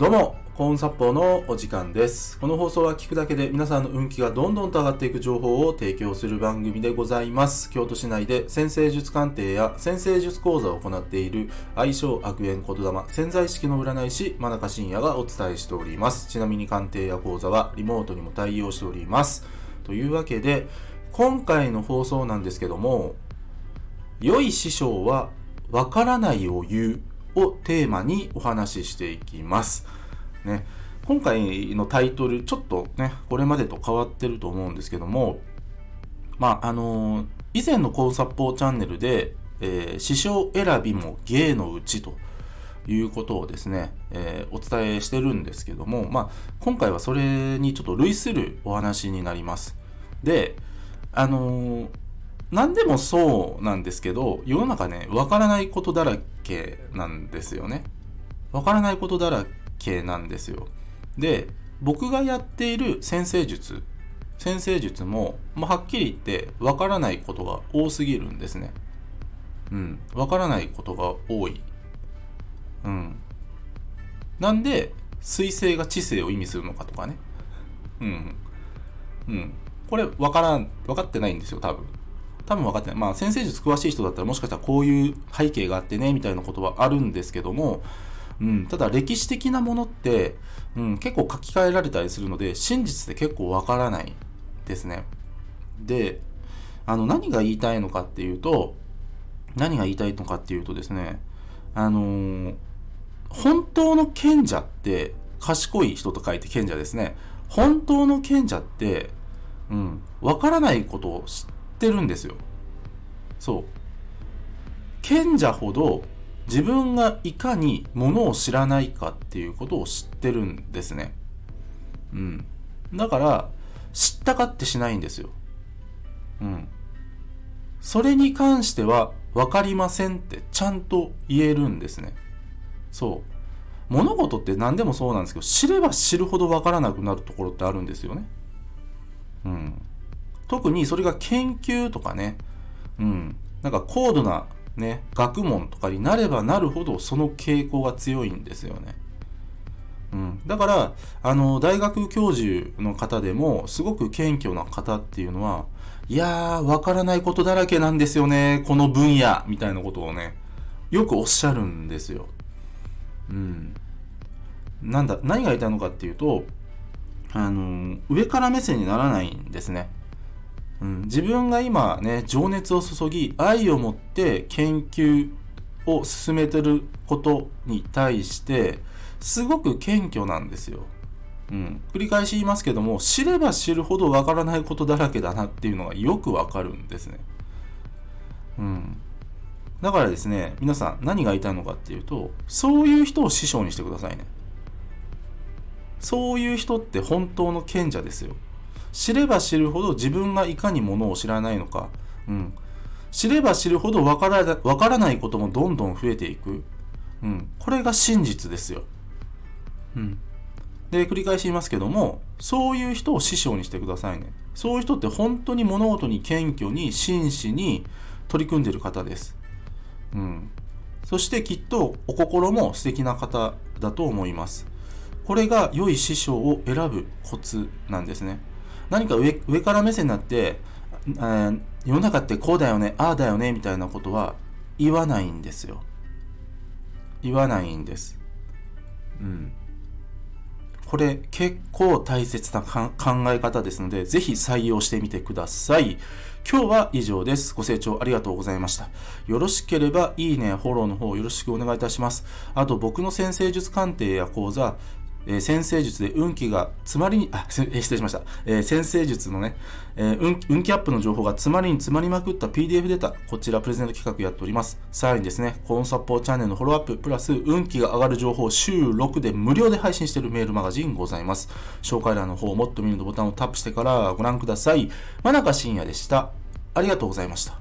どうも幸運殺法のお時間です。この放送は聞くだけで皆さんの運気がどんどんと上がっていく情報を提供する番組でございます。京都市内で占星術鑑定や占星術講座を行っている愛称悪縁言霊潜在意識の占い師真中信也がお伝えしております。ちなみに鑑定や講座はリモートにも対応しております。というわけで今回の放送なんですけども、良い師匠はわからないを言うをテーマにお話ししていきます、ね、今回のタイトルちょっとねこれまでと変わってると思うんですけども、以前の幸運殺法チャンネルで、師匠選びも芸のうちということをですね、お伝えしてるんですけども、今回はそれにちょっと類するお話になります。で何でもそうなんですけど、世の中ねわからないことだらけなんですよね。わからないことだらけなんですよ。で僕がやっている占星術も、はっきり言ってわからないことが多すぎるんですね。わからないことが多い。なんで水星が知性を意味するのかとかね。これ分かってないんですよ。多分分かってない。占星術詳しい人だったらもしかしたらこういう背景があってねみたいなことはあるんですけども、ただ歴史的なものって、結構書き換えられたりするので真実って結構分からないですね。で何が言いたいのかっていうとですね、本当の賢者って賢い人と書いて賢者ですね。本当の賢者ってわからないことを知ってるんですよ。そう。賢者ほど自分がいかにものを知らないかっていうことを知ってるんですね。だから知ったかってしないんですよ。それに関してはわかりませんってちゃんと言えるんですね。そう。物事って何でもそうなんですけど、知れば知るほどわからなくなるところってあるんですよね。特にそれが研究とかね、なんか高度な、ね、学問とかになればなるほどその傾向が強いんですよね。だから大学教授の方でもすごく謙虚な方っていうのは、いやーわからないことだらけなんですよねこの分野みたいなことをねよくおっしゃるんですよ。何が言いたいのかっていうと、上から目線にならないんですね。自分が今ね情熱を注ぎ愛を持って研究を進めてることに対してすごく謙虚なんですよ。繰り返し言いますけども、知れば知るほどわからないことだらけだなっていうのがよくわかるんですね。だからですね、皆さん何が言いたいのかっていうと、そういう人を師匠にしてくださいね。そういう人って本当の賢者ですよ。知れば知るほど自分がいかにものを知らないのか、知れば知るほどわからないこともどんどん増えていく、これが真実ですよ。で繰り返し言いますけども、そういう人を師匠にしてくださいね。そういう人って本当に物事に謙虚に真摯に取り組んでいる方です。そしてきっとお心も素敵な方だと思います。これが良い師匠を選ぶコツなんですね。何か 上から目線になって、世の中ってこうだよねああだよねみたいなことは言わないんですよ。言わないんです、これ結構大切な考え方ですので、ぜひ採用してみてください。今日は以上です。ご清聴ありがとうございました。よろしければいいね、フォローの方よろしくお願いいたします。あと僕の占星術鑑定や講座、占星術で運気が詰まりに、失礼しました。占星術のね、運気アップの情報が詰まりに詰まりまくった PDF データ、こちらプレゼント企画やっております。さらにですね、幸運殺法チャンネルのフォローアップ、プラス運気が上がる情報を週6で無料で配信しているメールマガジンございます。紹介欄の方、もっと見るのボタンをタップしてからご覧ください。真中信也でした。ありがとうございました。